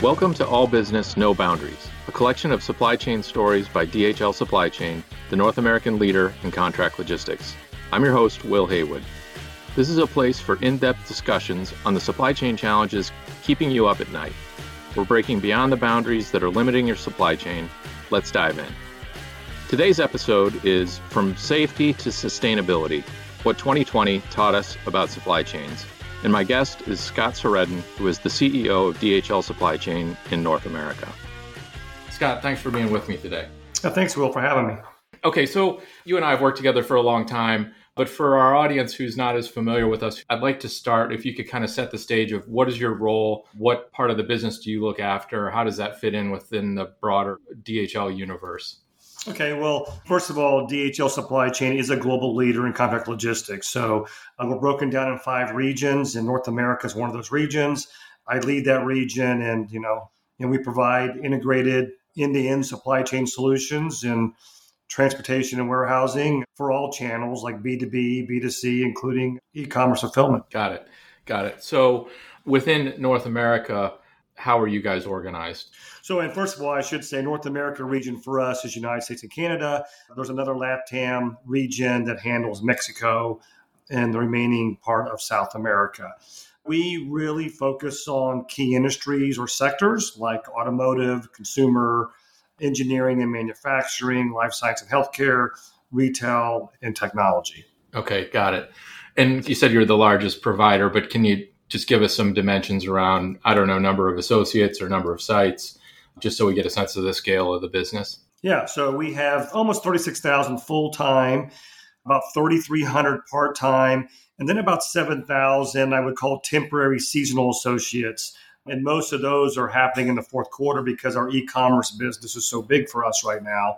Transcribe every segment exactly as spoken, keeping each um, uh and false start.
Welcome to All Business, No Boundaries, a collection of supply chain stories by D H L Supply Chain, the North American leader in contract logistics. I'm your host, Will Haywood. This is a place for in-depth discussions on the supply chain challenges keeping you up at night. We're breaking beyond the boundaries that are limiting your supply chain. Let's dive in. Today's episode is From Safety to Sustainability, what twenty twenty taught us about supply chains. And my guest is Scott Seredin, who is the C E O of D H L Supply Chain in North America. Scott, thanks for being with me today. Oh, thanks, Will, for having me. Okay, so you and I have worked together for a long time, but for our audience who's not as familiar with us, I'd like to start, if you could kind of set the stage of what is your role, what part of the business do you look after, how does that fit in within the broader D H L universe? Okay, well, first of all, D H L Supply Chain is a global leader in contract logistics. So uh, we're broken down in five regions, and North America is one of those regions. I lead that region, and you know, and we provide integrated end-to-end supply chain solutions in transportation and warehousing for all channels like B to B, B to C, including e-commerce fulfillment. Got it. Got it. So within North America, how are you guys organized? So, and first of all, I should say North America region for us is United States and Canada. There's another LATAM region that handles Mexico and the remaining part of South America. We really focus on key industries or sectors like automotive, consumer, engineering and manufacturing, life science and healthcare, retail, and technology. Okay, got it. And you said you're the largest provider, but can you just give us some dimensions around, I don't know, number of associates or number of sites, just so we get a sense of the scale of the business? Yeah, so we have almost thirty-six thousand full-time, about thirty-three hundred part-time, and then about seven thousand I would call temporary seasonal associates. And most of those are happening in the fourth quarter because our e-commerce business is so big for us right now.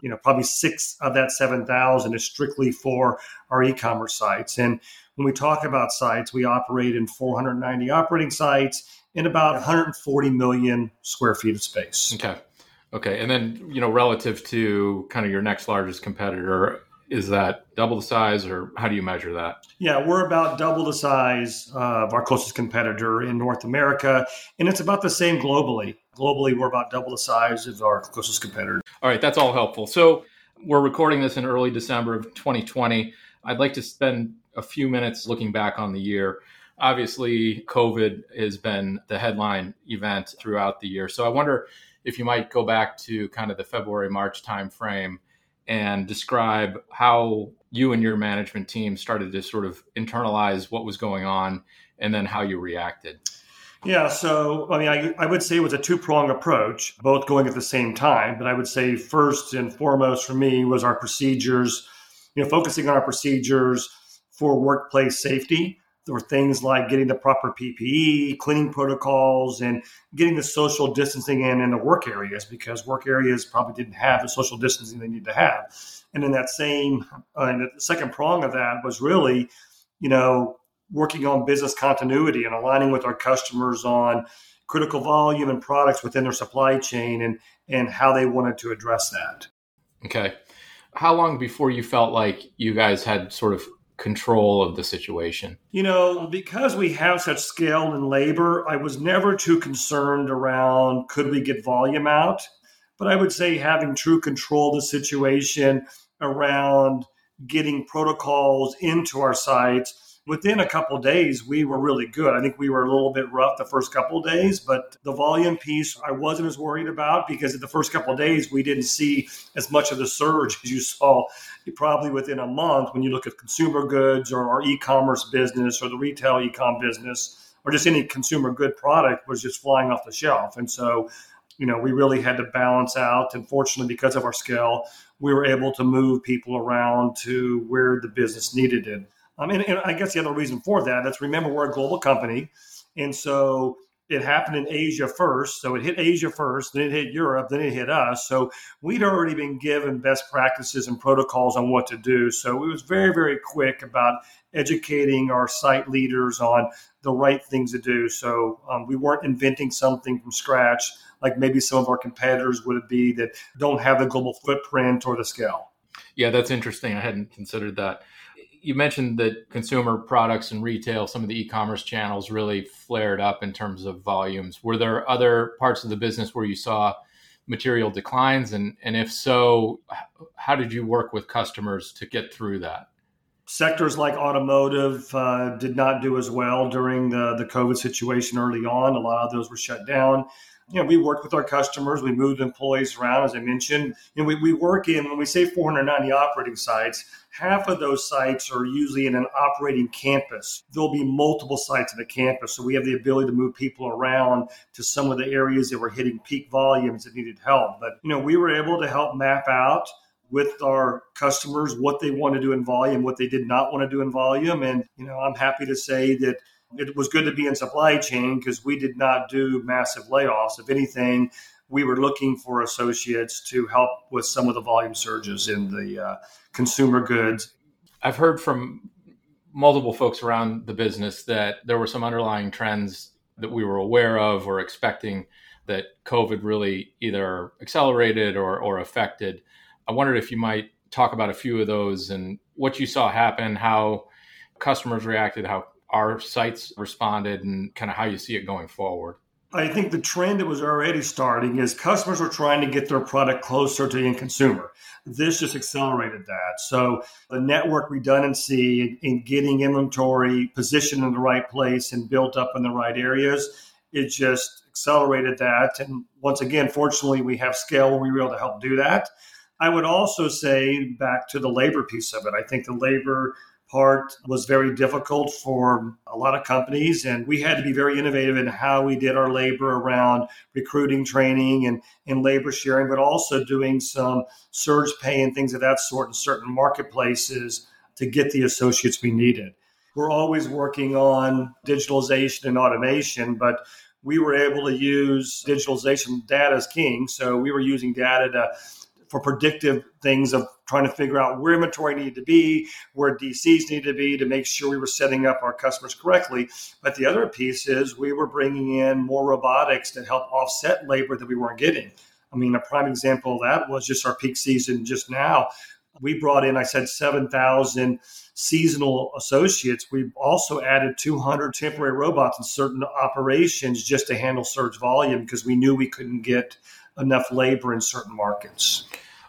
You know, probably six of that seven thousand is strictly for our e-commerce sites. And when we talk about sites, we operate in four hundred ninety operating sites in about one hundred forty million square feet of space. Okay. Okay. And then, you know, relative to kind of your next largest competitor, is that double the size or how do you measure that? Yeah, we're about double the size of our closest competitor in North America. And it's about the same globally. Globally, we're about double the size of our closest competitor. All right. That's all helpful. So we're recording this in early December of twenty twenty. I'd like to spend a few minutes looking back on the year. Obviously, COVID has been the headline event throughout the year. So I wonder if you might go back to kind of the February, March timeframe and describe how you and your management team started to sort of internalize what was going on and then how you reacted. Yeah, so I mean, I, I would say it was a two-pronged approach, both going at the same time. But I would say first and foremost for me was our procedures, you know, focusing on our procedures for workplace safety. There were things like getting the proper P P E, cleaning protocols, and getting the social distancing in in the work areas because work areas probably didn't have the social distancing they need to have. And then that same, uh, and the second prong of that was really, you know, working on business continuity and aligning with our customers on critical volume and products within their supply chain and and how they wanted to address that. Okay. How long before you felt like you guys had sort of control of the situation? You know, because we have such scale in labor, I was never too concerned around could we get volume out? But I would say having true control of the situation around getting protocols into our sites, within a couple of days, we were really good. I think we were a little bit rough the first couple of days, but the volume piece I wasn't as worried about because in the first couple of days, we didn't see as much of the surge as you saw probably within a month when you look at consumer goods or our e-commerce business or the retail e-com business or just any consumer good product was just flying off the shelf. And so, you know, we really had to balance out. And fortunately, because of our scale, we were able to move people around to where the business needed it. I mean, and I guess the other reason for that is remember we're a global company, and so it happened in Asia first. So it hit Asia first, then it hit Europe, then it hit us. So we'd already been given best practices and protocols on what to do. So it was very, very quick about educating our site leaders on the right things to do. So um, we weren't inventing something from scratch like maybe some of our competitors would be that don't have the global footprint or the scale. Yeah, that's interesting. I hadn't considered that. you mentioned that consumer products and retail, some of the e-commerce channels really flared up in terms of volumes. Were there other parts of the business where you saw material declines? And, and if so, how did you work with customers to get through that? Sectors like automotive uh, did not do as well during the, the COVID situation early on. A lot of those were shut down. You know, we worked with our customers. We moved employees around, as I mentioned. You know, we, we work in, when we say four hundred ninety operating sites, half of those sites are usually in an operating campus. There'll be multiple sites in the campus. So we have the ability to move people around to some of the areas that were hitting peak volumes that needed help. But, you know, we were able to help map out with our customers what they want to do in volume, what they did not want to do in volume. And, you know, I'm happy to say that it was good to be in supply chain because we did not do massive layoffs. If anything, we were looking for associates to help with some of the volume surges in the uh, consumer goods. I've heard from multiple folks around the business that there were some underlying trends that we were aware of or expecting that COVID really either accelerated or, or affected. I wondered if you might talk about a few of those and what you saw happen, how customers reacted, how our sites responded, and kind of how you see it going forward. I think the trend that was already starting is customers were trying to get their product closer to the end consumer. This just accelerated that. So the network redundancy in getting inventory positioned in the right place and built up in the right areas, it just accelerated that. And once again, fortunately, we have scale where we were able to help do that. I would also say back to the labor piece of it. I think the labor part was very difficult for a lot of companies, and we had to be very innovative in how we did our labor around recruiting, training, and, and labor sharing, but also doing some surge pay and things of that sort in certain marketplaces to get the associates we needed. We're always working on digitalization and automation, but we were able to use digitalization. Data is king, so we were using data to for predictive things of trying to figure out where inventory needed to be, where D Cs needed to be to make sure we were setting up our customers correctly. But the other piece is we were bringing in more robotics to help offset labor that we weren't getting. I mean, a prime example of that was just our peak season just now. We brought in, I said, seven thousand seasonal associates. We also added two hundred temporary robots in certain operations just to handle surge volume because we knew we couldn't get enough labor in certain markets.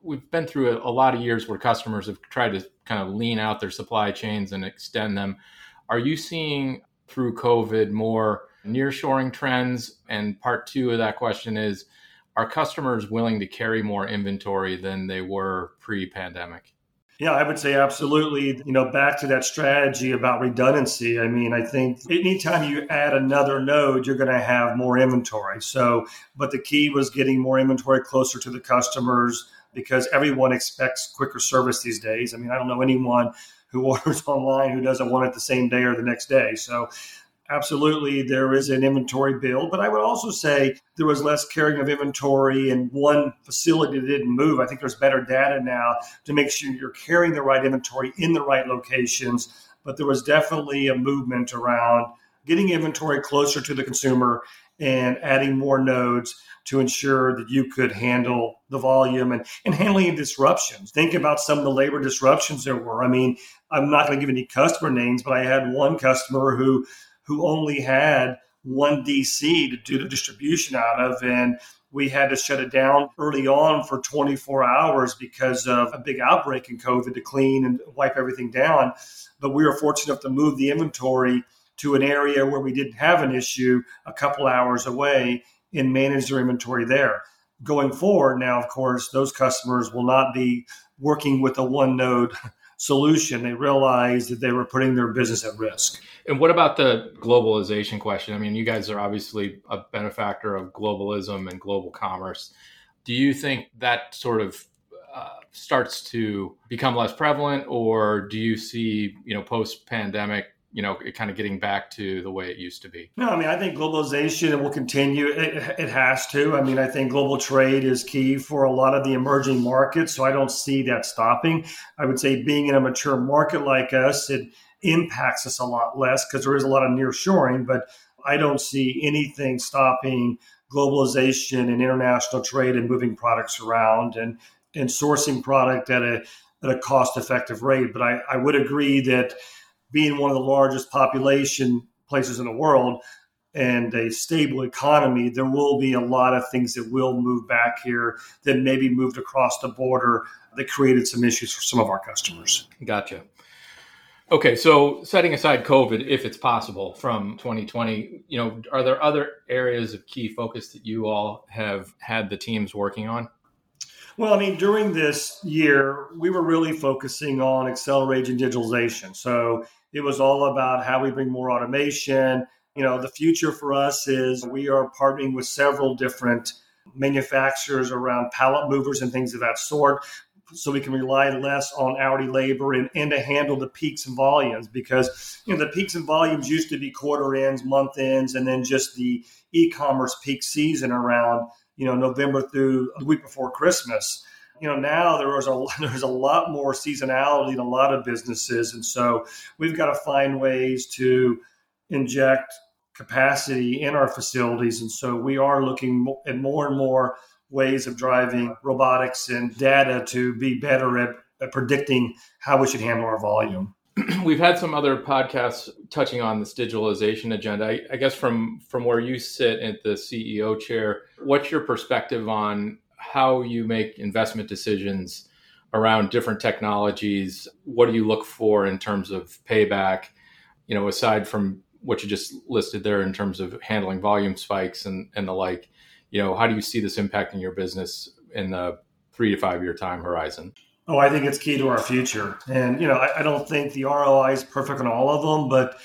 We've been through a, a lot of years where customers have tried to kind of lean out their supply chains and extend them. Are you seeing through COVID more nearshoring trends? And part two of that question is, are customers willing to carry more inventory than they were pre-pandemic? Yeah, I would say absolutely. You know, back to that strategy about redundancy. I mean, I think anytime you add another node, you're going to have more inventory. So, but the key was getting more inventory closer to the customers because everyone expects quicker service these days. I mean, I don't know anyone who orders online who doesn't want it the same day or the next day. So absolutely, there is an inventory build, but I would also say there was less carrying of inventory in one facility that didn't move. I think there's better data now to make sure you're carrying the right inventory in the right locations, but there was definitely a movement around getting inventory closer to the consumer and adding more nodes to ensure that you could handle the volume and, and handling disruptions. Think about some of the labor disruptions there were. I mean, I'm not going to give any customer names, but I had one customer who who only had one D C to do the distribution out of. And we had to shut it down early on for twenty-four hours because of a big outbreak in COVID to clean and wipe everything down. But we were fortunate enough to move the inventory to an area where we didn't have an issue a couple hours away and manage their inventory there. Going forward now, of course, those customers will not be working with a one node solution. They realized that they were putting their business at risk. And what about the globalization question? I mean, you guys are obviously a benefactor of globalism and global commerce. Do you think that sort of uh, starts to become less prevalent, or do you see, you know, post-pandemic, you know, it kind of getting back to the way it used to be? No, I mean, I think globalization will continue. It, it has to. I mean, I think global trade is key for a lot of the emerging markets. So I don't see that stopping. I would say being in a mature market like us, it impacts us a lot less because there is a lot of nearshoring, but I don't see anything stopping globalization and international trade and moving products around and, and sourcing product at a at a cost-effective rate. But I, I would agree that being one of the largest population places in the world and a stable economy, there will be a lot of things that will move back here that maybe moved across the border that created some issues for some of our customers. Gotcha. Okay, so setting aside COVID, if it's possible, from twenty twenty, you know, are there other areas of key focus that you all have had the teams working on? Well, I mean, during this year, we were really focusing on accelerating digitalization. So it was all about how we bring more automation. You know, the future for us is we are partnering with several different manufacturers around pallet movers and things of that sort, so we can rely less on hourly labor and, and to handle the peaks and volumes, because, you know, the peaks and volumes used to be quarter ends, month ends, and then just the e-commerce peak season around, you know, November through the week before Christmas. You know, now there was a, there's a lot more seasonality in a lot of businesses. And so we've got to find ways to inject capacity in our facilities. And so we are looking at more and more ways of driving robotics and data to be better at, at predicting how we should handle our volume. We've had some other podcasts touching on this digitalization agenda. I, I guess from, from where you sit at the C E O chair, what's your perspective on how you make investment decisions around different technologies? What do you look for in terms of payback, you know, aside from what you just listed there in terms of handling volume spikes and, and the like? You know, how do you see this impacting your business in the three to five year time horizon? Oh, I think it's key to our future. And, you know, I, I don't think the R O I is perfect on all of them, but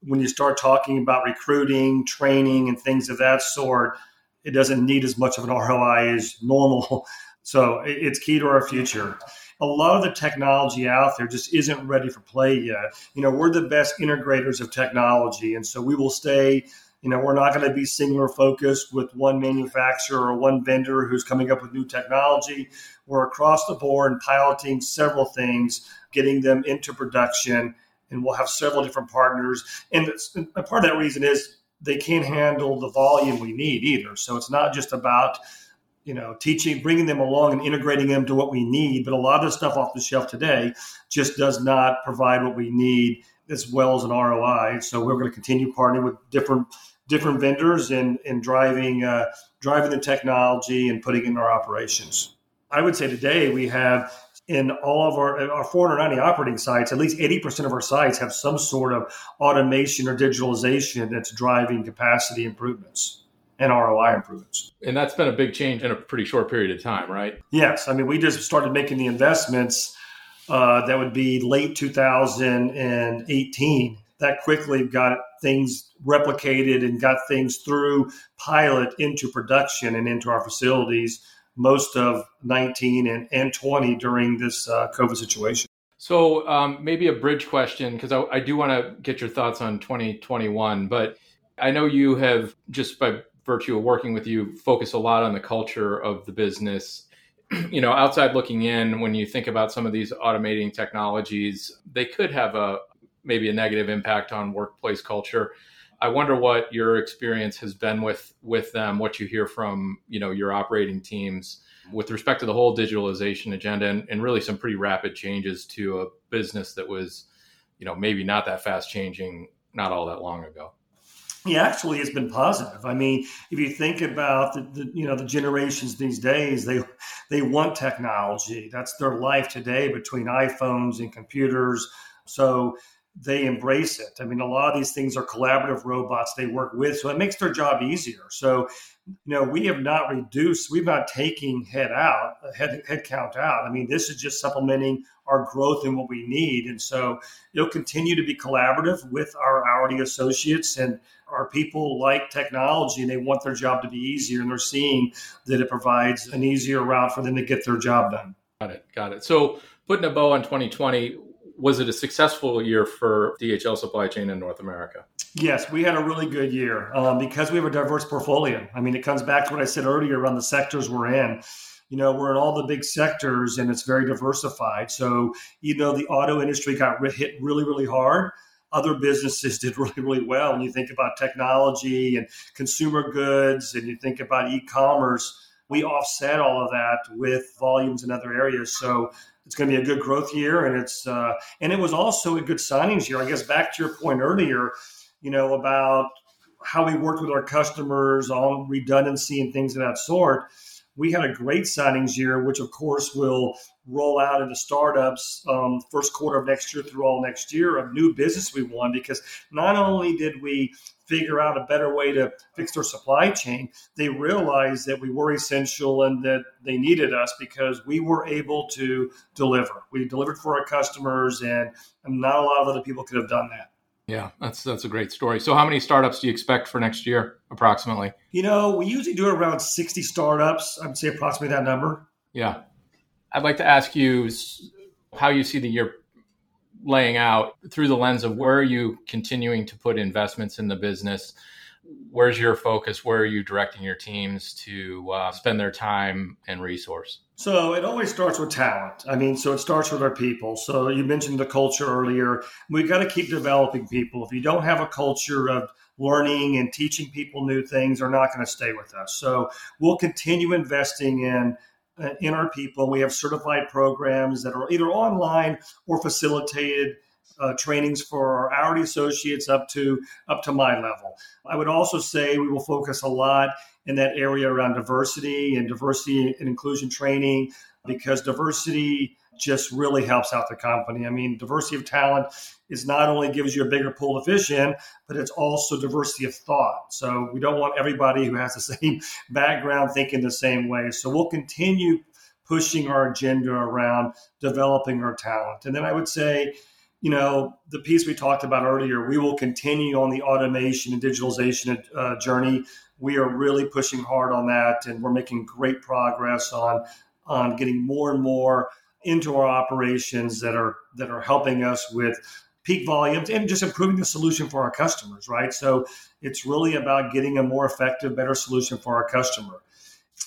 when you start talking about recruiting, training, and things of that sort, it doesn't need as much of an R O I as normal. So it, it's key to our future. A lot of the technology out there just isn't ready for play yet. You know, we're the best integrators of technology, and so we will stay. You know, we're not going to be singular focused with one manufacturer or one vendor who's coming up with new technology. We're across the board and piloting several things, getting them into production, and we'll have several different partners. And, and part of that reason is they can't handle the volume we need either. So it's not just about, you know, teaching, bringing them along and integrating them to what we need. But a lot of the stuff off the shelf today just does not provide what we need as well as an R O I. So we're going to continue partnering with different different vendors and, and driving uh, driving the technology and putting it in our operations. I would say today we have in all of our, our four hundred ninety operating sites, at least eighty percent of our sites have some sort of automation or digitalization that's driving capacity improvements and R O I improvements. And that's been a big change in a pretty short period of time, right? Yes. I mean, we just started making the investments Uh, that would be late two thousand eighteen. That quickly got things replicated and got things through pilot into production and into our facilities, most of nineteen and, and twenty during this uh, COVID situation. So um, maybe a bridge question, because I, I do want to get your thoughts on twenty twenty-one, but I know you have, just by virtue of working with you, focused a lot on the culture of the business. You know, outside looking in, when you think about some of these automating technologies, they could have a maybe a negative impact on workplace culture. I wonder what your experience has been with with them, what you hear from, you know, your operating teams with respect to the whole digitalization agenda and, and really some pretty rapid changes to a business that was, you know, maybe not that fast changing, not all that long ago. Yeah, actually, it's been positive. I mean, if you think about the, the you know the generations these days, they they want technology. That's their life today between iPhones and computers. So they embrace it. I mean, a lot of these things are collaborative robots they work with, so it makes their job easier. So, you know, we have not reduced, we've not taken head out, head, head count out. I mean, this is just supplementing our growth and what we need. And so it'll continue to be collaborative with our hourly associates, and our people like technology and they want their job to be easier, and they're seeing that it provides an easier route for them to get their job done. Got it. Got it. So putting a bow on twenty twenty, was it a successful year for D H L supply chain in North America? Yes, we had a really good year um, because we have a diverse portfolio. I mean, it comes back to what I said earlier around the sectors we're in. You know, we're in all the big sectors and it's very diversified. So, you know, the auto industry got re- hit really, really hard. Other businesses did really, really well. When you think about technology and consumer goods and you think about e-commerce, we offset all of that with volumes in other areas. So It's going to be a good growth year, and it's uh, and it was also a good signings year. I guess back to your point earlier, you know, about how we worked with our customers on redundancy and things of that sort. We had a great signings year, which of course will roll out into startups um, first quarter of next year through all next year of new business we won, because not only did we figure out a better way to fix their supply chain, they realized that we were essential and that they needed us because we were able to deliver. We delivered for our customers, and not a lot of other people could have done that. Yeah, that's that's a great story. So how many startups do you expect for next year, approximately? You know, we usually do around sixty startups. I would say approximately that number. Yeah. I'd like to ask you how you see the year laying out through the lens of where are you continuing to put investments in the business? Where's your focus? Where are you directing your teams to uh, spend their time and resource? So it always starts with talent. I mean, so it starts with our people. So you mentioned the culture earlier. We've got to keep developing people. If you don't have a culture of learning and teaching people new things, they're not going to stay with us. So we'll continue investing in uh, in our people. We have certified programs that are either online or facilitated uh, trainings for our hourly associates up to up to my level. I would also say we will focus a lot in that area around diversity and diversity and inclusion training, because diversity just really helps out the company. I mean, diversity of talent is not only gives you a bigger pool to fish in, but it's also diversity of thought. So we don't want everybody who has the same background thinking the same way. So we'll continue pushing our agenda around developing our talent. And then I would say, you know, the piece we talked about earlier, we will continue on the automation and digitalization uh, journey. We are really pushing hard on that, and we're making great progress on on getting more and more into our operations that are that are helping us with peak volumes and just improving the solution for our customers, right? So it's really about getting a more effective, better solution for our customer.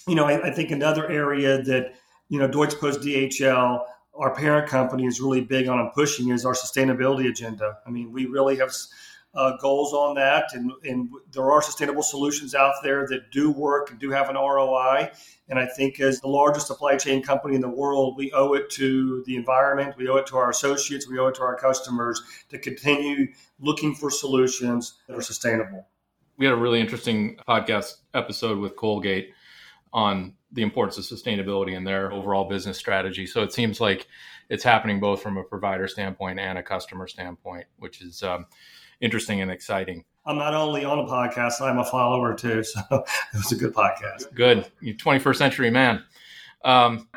You know, I, I think another area that, you know, Deutsche Post D H L, our parent company, is really big on and pushing is our sustainability agenda. I mean, we really have Uh, goals on that, and, and there are sustainable solutions out there that do work and do have an R O I. And I think as the largest supply chain company in the world, we owe it to the environment, we owe it to our associates, we owe it to our customers to continue looking for solutions that are sustainable. We had a really interesting podcast episode with Colgate on the importance of sustainability in their overall business strategy. So it seems like it's happening both from a provider standpoint and a customer standpoint, which is um, interesting and exciting. I'm not only on a podcast, I'm a follower too. So it was a good podcast. Good. You're twenty-first century man. Um,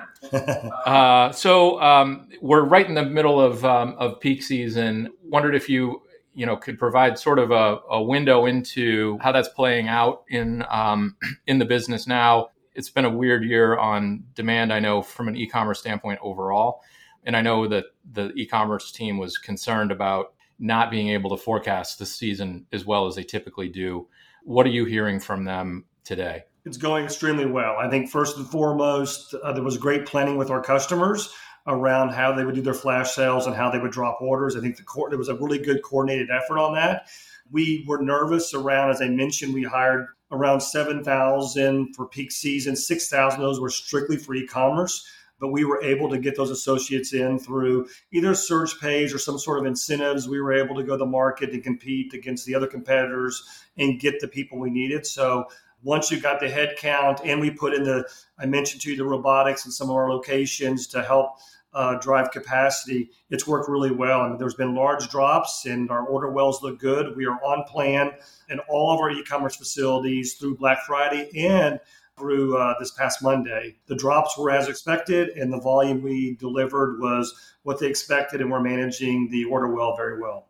uh, so um, we're right in the middle of um, of peak season. Wondered if you you know could provide sort of a, a window into how that's playing out in um, in the business now. It's been a weird year on demand, I know, from an e-commerce standpoint overall. And I know that the e-commerce team was concerned about not being able to forecast the season as well as they typically do. What are you hearing from them today? It's going extremely well. I think first and foremost, uh, there was great planning with our customers around how they would do their flash sales and how they would drop orders. I think the co- there was a really good coordinated effort on that. We were nervous around, as I mentioned, we hired around seven thousand for peak season. six thousand of those were strictly for e-commerce. But we were able to get those associates in through either search pays or some sort of incentives. We were able to go to the market and compete against the other competitors and get the people we needed. So once you got the headcount, and we put in the, I mentioned to you, the robotics in some of our locations to help uh, drive capacity, it's worked really well. I mean, there's been large drops and our order wells look good. We are on plan in all of our e-commerce facilities through Black Friday and through uh, this past Monday. The drops were as expected, and the volume we delivered was what they expected, and we're managing the order well very well.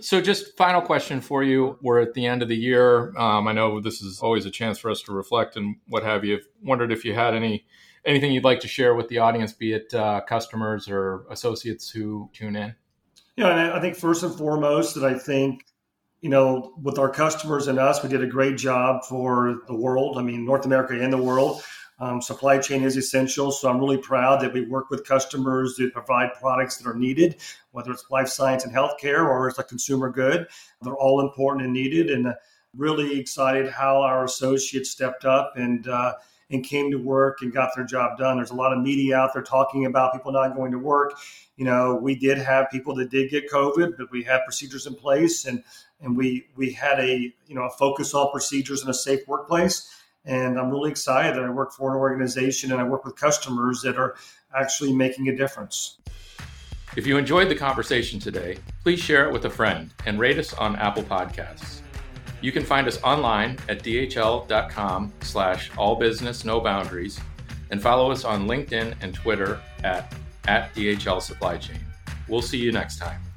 So just final question for you. We're at the end of the year. Um, I know this is always a chance for us to reflect and what have you. Wondered if you had any anything you'd like to share with the audience, be it uh, customers or associates who tune in. Yeah, and I think first and foremost that I think You know, with our customers and us, we did a great job for the world. I mean, North America and the world. Um, supply chain is essential. So I'm really proud that we work with customers to provide products that are needed, whether it's life science and healthcare or it's a consumer good. They're all important and needed, and really excited how our associates stepped up and uh, and came to work and got their job done. There's a lot of media out there talking about people not going to work. You know, we did have people that did get COVID, but we had procedures in place, and and we we had a you know a focus on procedures and a safe workplace. And I'm really excited that I work for an organization and I work with customers that are actually making a difference. If you enjoyed the conversation today, please share it with a friend and rate us on Apple Podcasts. You can find us online at dhl.com slash all business no boundaries and follow us on LinkedIn and Twitter at, at D H L Supply Chain. We'll see you next time.